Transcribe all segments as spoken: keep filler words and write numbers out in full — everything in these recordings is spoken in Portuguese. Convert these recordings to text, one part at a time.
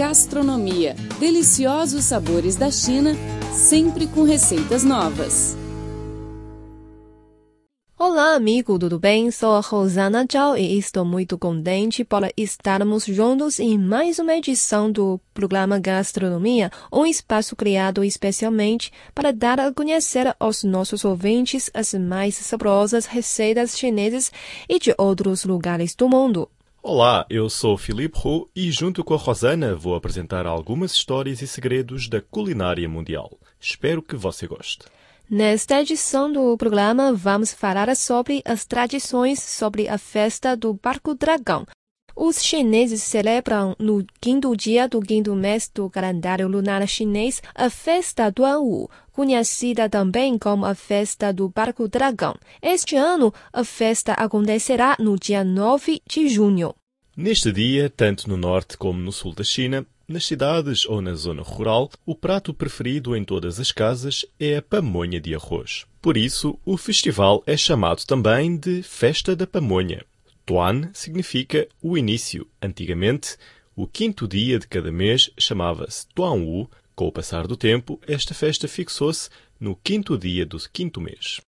gastronomia, deliciosos sabores da China, sempre com receitas novas. Olá, amigo, tudo bem? Sou a Rosana Chao e estou muito contente por estarmos juntos em mais uma edição do programa Gastronomia, um espaço criado especialmente para dar a conhecer aos nossos ouvintes as mais saborosas receitas chinesas e de outros lugares do mundo. Olá, eu sou Filipe Hu e junto com a Rosana vou apresentar algumas histórias e segredos da culinária mundial. Espero que você goste. Nesta edição do programa, vamos falar sobre as tradições sobre a festa do Barco Dragão. Os chineses celebram no quinto dia do quinto mês do calendário lunar chinês a festa Duan Wu, conhecida também como a festa do Barco Dragão. Este ano, a festa acontecerá no dia nove de junho. Neste dia, tanto no norte como no sul da China, nas cidades ou na zona rural, o prato preferido em todas as casas é a pamonha de arroz. Por isso, o festival é chamado também de Festa da Pamonha. Duan significa o início. Antigamente, o quinto dia de cada mês chamava-se Duan Wu. Com o passar do tempo, esta festa fixou-se no quinto dia do quinto mês.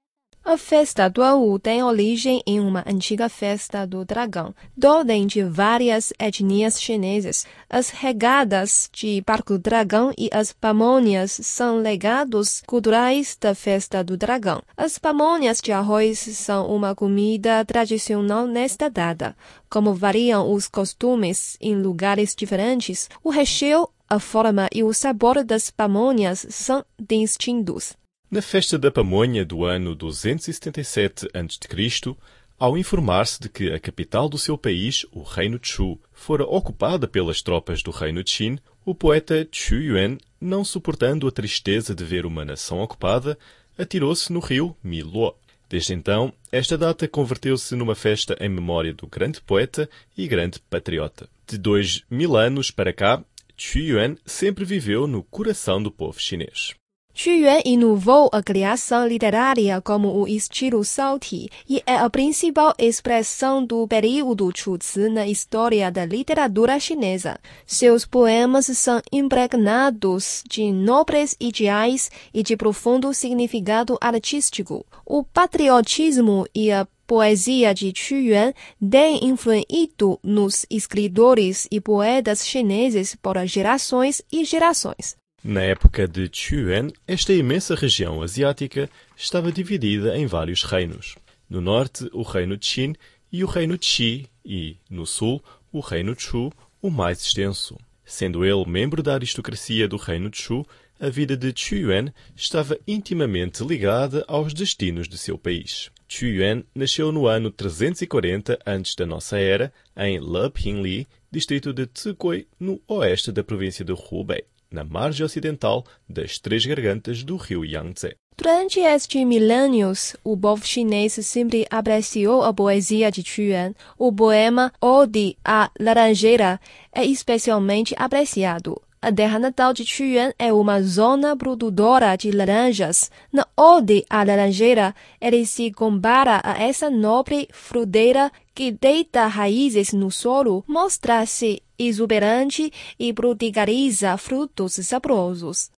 A festa Duan Wu tem origem em uma antiga festa do dragão, de ordem de várias etnias chinesas. As regadas de barco dragão e as pamonhas são legados culturais da festa do dragão. As pamonhas de arroz são uma comida tradicional nesta data. Como variam os costumes em lugares diferentes, o recheio, a forma e o sabor das pamonhas são distintos. Na festa da pamonha do ano duzentos e setenta e sete antes de Cristo, ao informar-se de que a capital do seu país, o Reino Chu, fora ocupada pelas tropas do Reino Qin, o poeta Xu Yuan, não suportando a tristeza de ver uma nação ocupada, atirou-se no rio Milo. Desde então, esta data converteu-se numa festa em memória do grande poeta e grande patriota. De dois mil anos para cá, Xu Yuan sempre viveu no coração do povo chinês. Xu Yuan inovou a criação literária como o estilo salty e é a principal expressão do período Chuzi na história da literatura chinesa. Seus poemas são impregnados de nobres ideais e de profundo significado artístico. O patriotismo e a poesia de Xu Yuan tem influído nos escritores e poetas chineses por gerações e gerações. Na época de Qu Yuan, esta imensa região asiática estava dividida em vários reinos. No norte, o reino Qin e o reino Qi, e, no sul, o reino Chu, o mais extenso. Sendo ele membro da aristocracia do reino Chu, a vida de Qu Yuan estava intimamente ligada aos destinos de seu país. Qu Yuan nasceu no ano trezentos e quarenta antes da nossa era, em Le Pingli, distrito de Tse Kui, no oeste da província de Hubei, na margem ocidental das três gargantas do rio Yangtze. Durante estes milênios, o povo chinês sempre apreciou a poesia de Qu Yuan. O poema Ode à Laranjeira é especialmente apreciado. A terra natal de Qu Yuan é uma zona produtora de laranjas. Na Ode à Laranjeira, ele se compara a essa nobre fruteira que deita raízes no solo, mostra-se exuberante e prodigaliza frutos saborosos.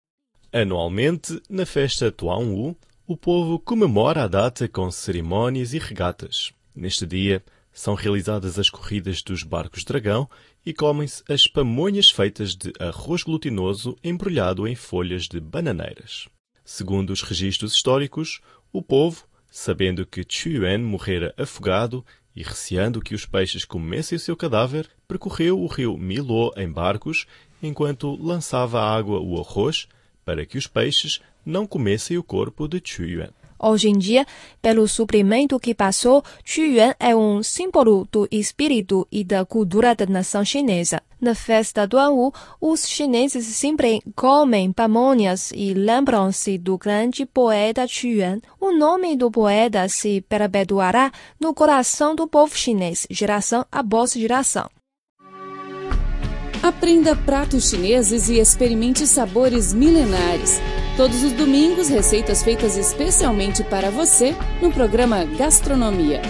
Anualmente, na festa Duan Wu, o povo comemora a data com cerimônias e regatas. Neste dia, são realizadas as corridas dos barcos dragão e comem-se as pamonhas feitas de arroz glutinoso embrulhado em folhas de bananeiras. Segundo os registros históricos, o povo, sabendo que Qu Yuan morrera afogado e receando que os peixes comessem o seu cadáver, percorreu o rio Milo em barcos enquanto lançava à água o arroz para que os peixes não comessem o corpo de Qu Yuan. Hoje em dia, pelo sofrimento que passou, Qu Yuan é um símbolo do espírito e da cultura da nação chinesa. Na festa Duan Wu, os chineses sempre comem pamonhas e lembram-se do grande poeta Qu Yuan. O nome do poeta se perpetuará no coração do povo chinês, geração após geração. Aprenda pratos chineses e experimente sabores milenares. Todos os domingos, receitas feitas especialmente para você no programa Gastronomia.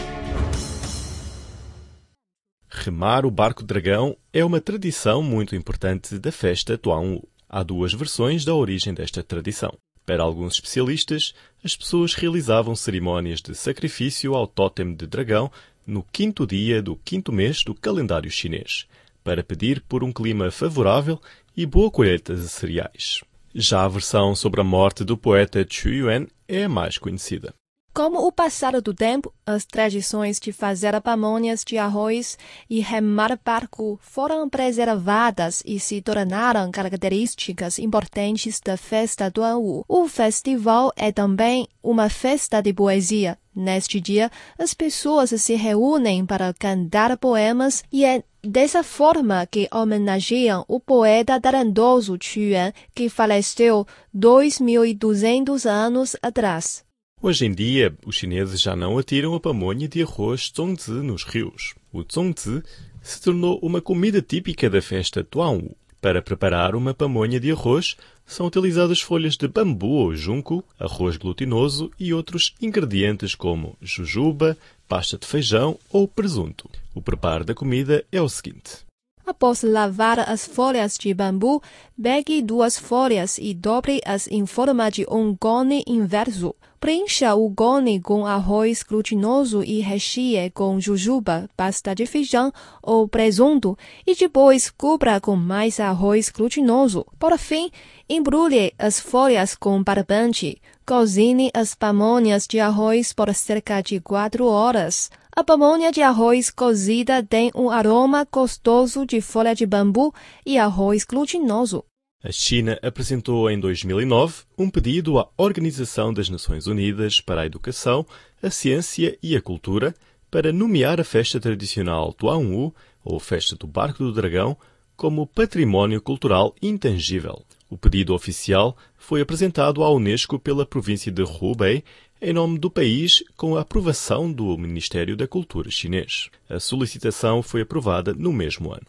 Remar o barco-dragão é uma tradição muito importante da festa Duan Wu. Há duas versões da origem desta tradição. Para alguns especialistas, as pessoas realizavam cerimónias de sacrifício ao tótem de dragão no quinto dia do quinto mês do calendário chinês, para pedir por um clima favorável e boa colheita de cereais. Já a versão sobre a morte do poeta Xu Yuan é a mais conhecida. Com o passar do tempo, as tradições de fazer pamonhas de arroz e remar barco foram preservadas e se tornaram características importantes da festa Duan Wu. O festival é também uma festa de poesia. Neste dia, as pessoas se reúnem para cantar poemas e é dessa forma que homenageiam o poeta talentoso Qu Yuan, que faleceu dois mil e duzentos anos atrás. Hoje em dia, os chineses já não atiram a pamonha de arroz zongzi nos rios. O zongzi se tornou uma comida típica da festa Duan Wu. Para preparar uma pamonha de arroz, são utilizadas folhas de bambu ou junco, arroz glutinoso e outros ingredientes como jujuba, pasta de feijão ou presunto. O preparo da comida é o seguinte. Após lavar as folhas de bambu, pegue duas folhas e dobre-as em forma de um cone inverso. Preencha o cone com arroz glutinoso e recheie com jujuba, pasta de feijão ou presunto e depois cubra com mais arroz glutinoso. Por fim, embrulhe as folhas com barbante. Cozine as pamonhas de arroz por cerca de quatro horas. A pamonha de arroz cozida tem um aroma gostoso de folha de bambu e arroz glutinoso. A China apresentou em dois mil e nove um pedido à Organização das Nações Unidas para a Educação, a Ciência e a Cultura para nomear a festa tradicional Duan Wu, ou Festa do Barco do Dragão, como Património Cultural Intangível. O pedido oficial foi apresentado à UNESCO pela província de Hubei, em nome do país, com a aprovação do Ministério da Cultura chinês. A solicitação foi aprovada no mesmo ano.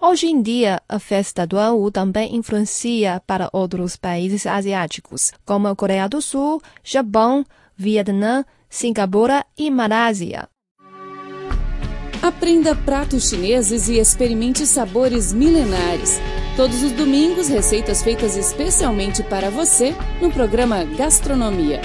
Hoje em dia, a festa Duan Wu também influencia para outros países asiáticos, como a Coreia do Sul, Japão, Vietnã, Singapura e Malásia. Aprenda pratos chineses e experimente sabores milenares. Todos os domingos, receitas feitas especialmente para você no programa Gastronomia.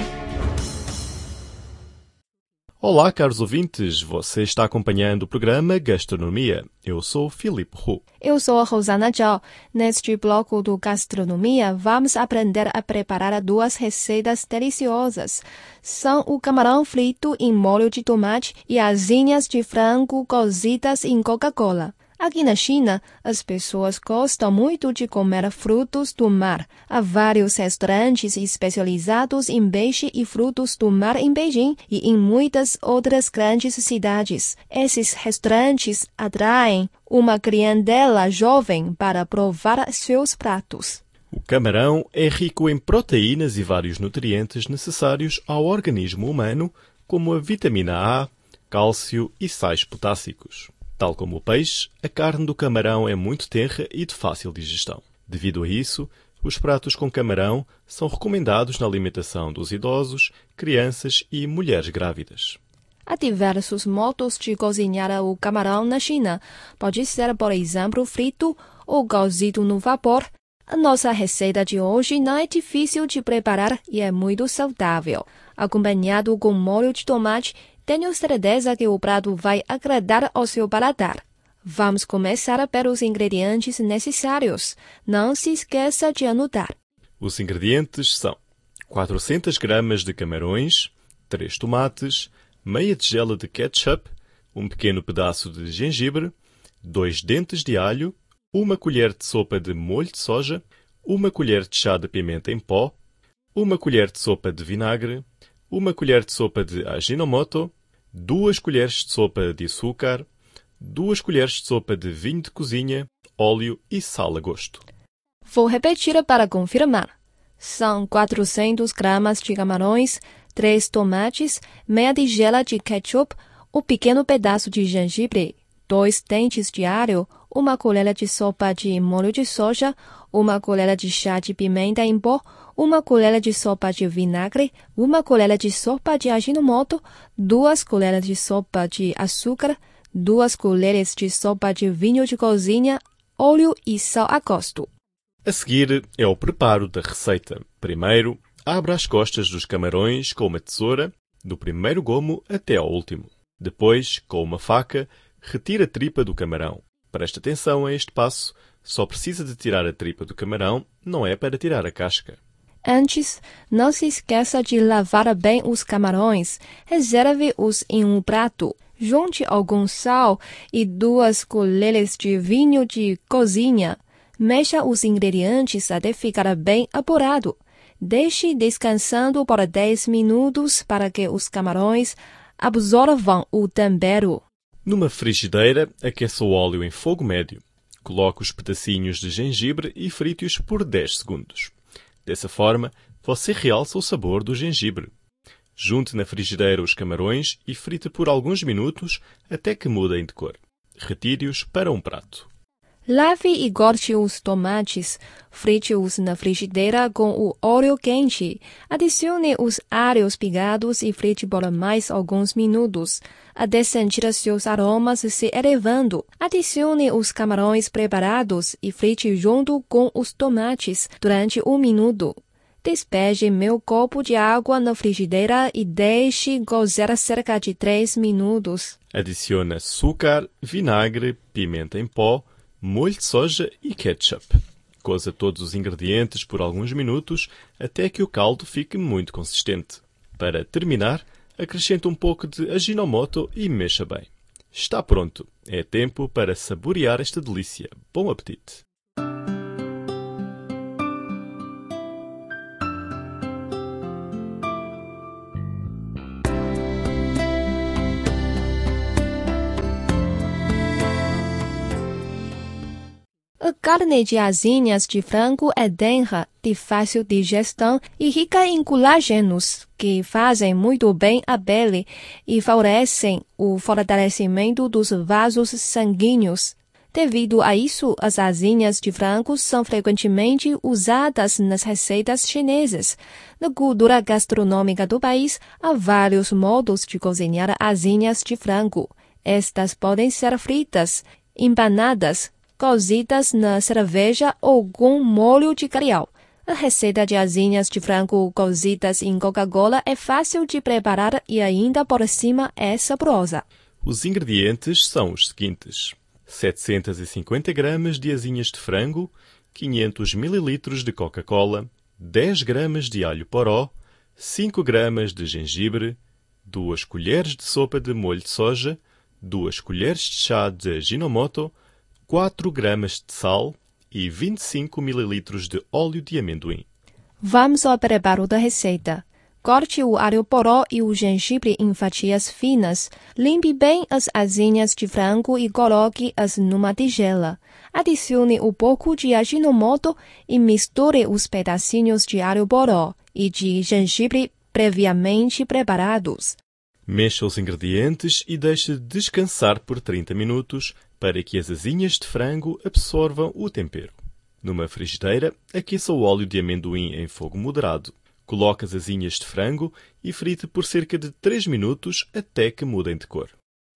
Olá, caros ouvintes. Você está acompanhando o programa Gastronomia. Eu sou Filipe Hu. Eu sou a Rosana Chao. Neste bloco do Gastronomia, vamos aprender a preparar duas receitas deliciosas. São o camarão frito em molho de tomate e asinhas de frango cozidas em Coca-Cola. Aqui na China, as pessoas gostam muito de comer frutos do mar. Há vários restaurantes especializados em peixe e frutos do mar em Beijing e em muitas outras grandes cidades. Esses restaurantes atraem uma clientela jovem para provar seus pratos. O camarão é rico em proteínas e vários nutrientes necessários ao organismo humano, como a vitamina A, cálcio e sais potássicos. Tal como o peixe, a carne do camarão é muito tenra e de fácil digestão. Devido a isso, os pratos com camarão são recomendados na alimentação dos idosos, crianças e mulheres grávidas. Há diversos modos de cozinhar o camarão na China. Pode ser, por exemplo, frito ou cozido no vapor. A nossa receita de hoje não é difícil de preparar e é muito saudável. Acompanhado com molho de tomate, tenho certeza que o prato vai agradar ao seu paladar. Vamos começar pelos ingredientes necessários. Não se esqueça de anotar. Os ingredientes são quatrocentas gramas de camarões, três tomates, meia tigela de ketchup, um pequeno pedaço de gengibre, dois dentes de alho, uma colher de sopa de molho de soja, uma colher de chá de pimenta em pó, uma colher de sopa de vinagre, uma colher de sopa de Ajinomoto, duas colheres de sopa de açúcar, duas colheres de sopa de vinho de cozinha, óleo e sal a gosto. Vou repetir para confirmar. São quatrocentas gramas de camarões, três tomates, meia tigela de ketchup, um pequeno pedaço de gengibre, dois dentes de alho, uma colher de sopa de molho de soja, uma colher de chá de pimenta em pó, uma colher de sopa de vinagre, uma colher de sopa de Ajinomoto, duas colheres de sopa de açúcar, duas colheres de sopa de vinho de cozinha, óleo e sal a gosto. A seguir é o preparo da receita. Primeiro, abra as costas dos camarões com uma tesoura, do primeiro gomo até ao último. Depois, com uma faca, retire a tripa do camarão. Preste atenção a este passo. Só precisa de tirar a tripa do camarão, não é para tirar a casca. Antes, não se esqueça de lavar bem os camarões. Reserve-os em um prato. Junte algum sal e duas colheres de vinho de cozinha. Mexa os ingredientes até ficar bem apurado. Deixe descansando por dez minutos para que os camarões absorvam o tempero. Numa frigideira, aqueça o óleo em fogo médio. Coloque os pedacinhos de gengibre e frite-os por dez segundos. Dessa forma, você realça o sabor do gengibre. Junte na frigideira os camarões e frite por alguns minutos até que mudem de cor. Retire-os para um prato. Lave e corte os tomates, frite-os na frigideira com o óleo quente. Adicione os alhos picados e frite por mais alguns minutos, até sentir seus aromas se elevando. Adicione os camarões preparados e frite junto com os tomates durante um minuto. Despeje meio copo de água na frigideira e deixe cozer cerca de três minutos. Adicione açúcar, vinagre, pimenta em pó, molho de soja e ketchup. Coza todos os ingredientes por alguns minutos até que o caldo fique muito consistente. Para terminar, acrescente um pouco de Ajinomoto e mexa bem. Está pronto. É tempo para saborear esta delícia. Bom apetite! A carne de asinhas de frango é denra, de fácil digestão e rica em colágenos, que fazem muito bem à pele e favorecem o fortalecimento dos vasos sanguíneos. Devido a isso, as asinhas de frango são frequentemente usadas nas receitas chinesas. Na cultura gastronômica do país, há vários modos de cozinhar asinhas de frango. Estas podem ser fritas, empanadas, cozidas na cerveja ou com molho de carial. A receita de asinhas de frango cozidas em Coca-Cola é fácil de preparar e ainda por cima é saborosa. Os ingredientes são os seguintes: setecentos e cinquenta gramas de asinhas de frango, quinhentos mililitros de Coca-Cola, dez gramas de alho poró, cinco gramas de gengibre, duas colheres de sopa de molho de soja, duas colheres de chá de Ajinomoto, quatro gramas de sal e vinte e cinco mililitros de óleo de amendoim. Vamos ao preparo da receita. Corte o alho poró e o gengibre em fatias finas. Limpe bem as asinhas de frango e coloque-as numa tigela. Adicione um pouco de Ajinomoto e misture os pedacinhos de alho poró e de gengibre previamente preparados. Mexa os ingredientes e deixe descansar por trinta minutos para que as asinhas de frango absorvam o tempero. Numa frigideira, aqueça o óleo de amendoim em fogo moderado. Coloque as asinhas de frango e frite por cerca de três minutos até que mudem de cor.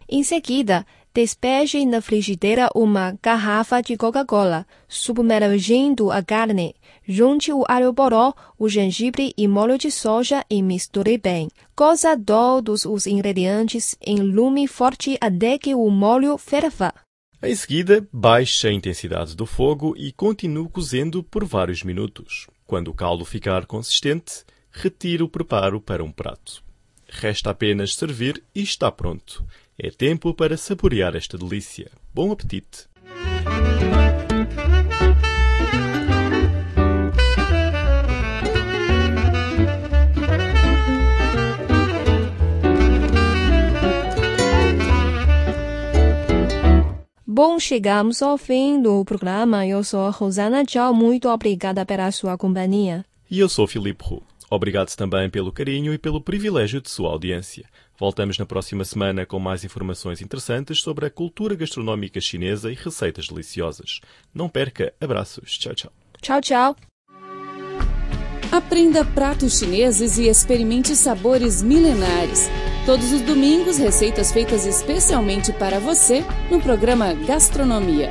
Em seguida, despeje na frigideira uma garrafa de Coca-Cola, submergindo a carne. Junte o alho poró, o gengibre e molho de soja e misture bem. Coza todos os ingredientes em lume forte até que o molho ferva. Em seguida, baixe a intensidade do fogo e continue cozendo por vários minutos. Quando o caldo ficar consistente, retire o preparo para um prato. Resta apenas servir e está pronto. É tempo para saborear esta delícia. Bom apetite! Bom, chegamos ao fim do programa. Eu sou a Rosana Chao. Muito obrigada pela sua companhia. E eu sou Filipe Roux. Obrigado também pelo carinho e pelo privilégio de sua audiência. Voltamos na próxima semana com mais informações interessantes sobre a cultura gastronómica chinesa e receitas deliciosas. Não perca! Abraços! Tchau, tchau! Tchau, tchau! Aprenda pratos chineses e experimente sabores milenares. Todos os domingos, receitas feitas especialmente para você no programa Gastronomia.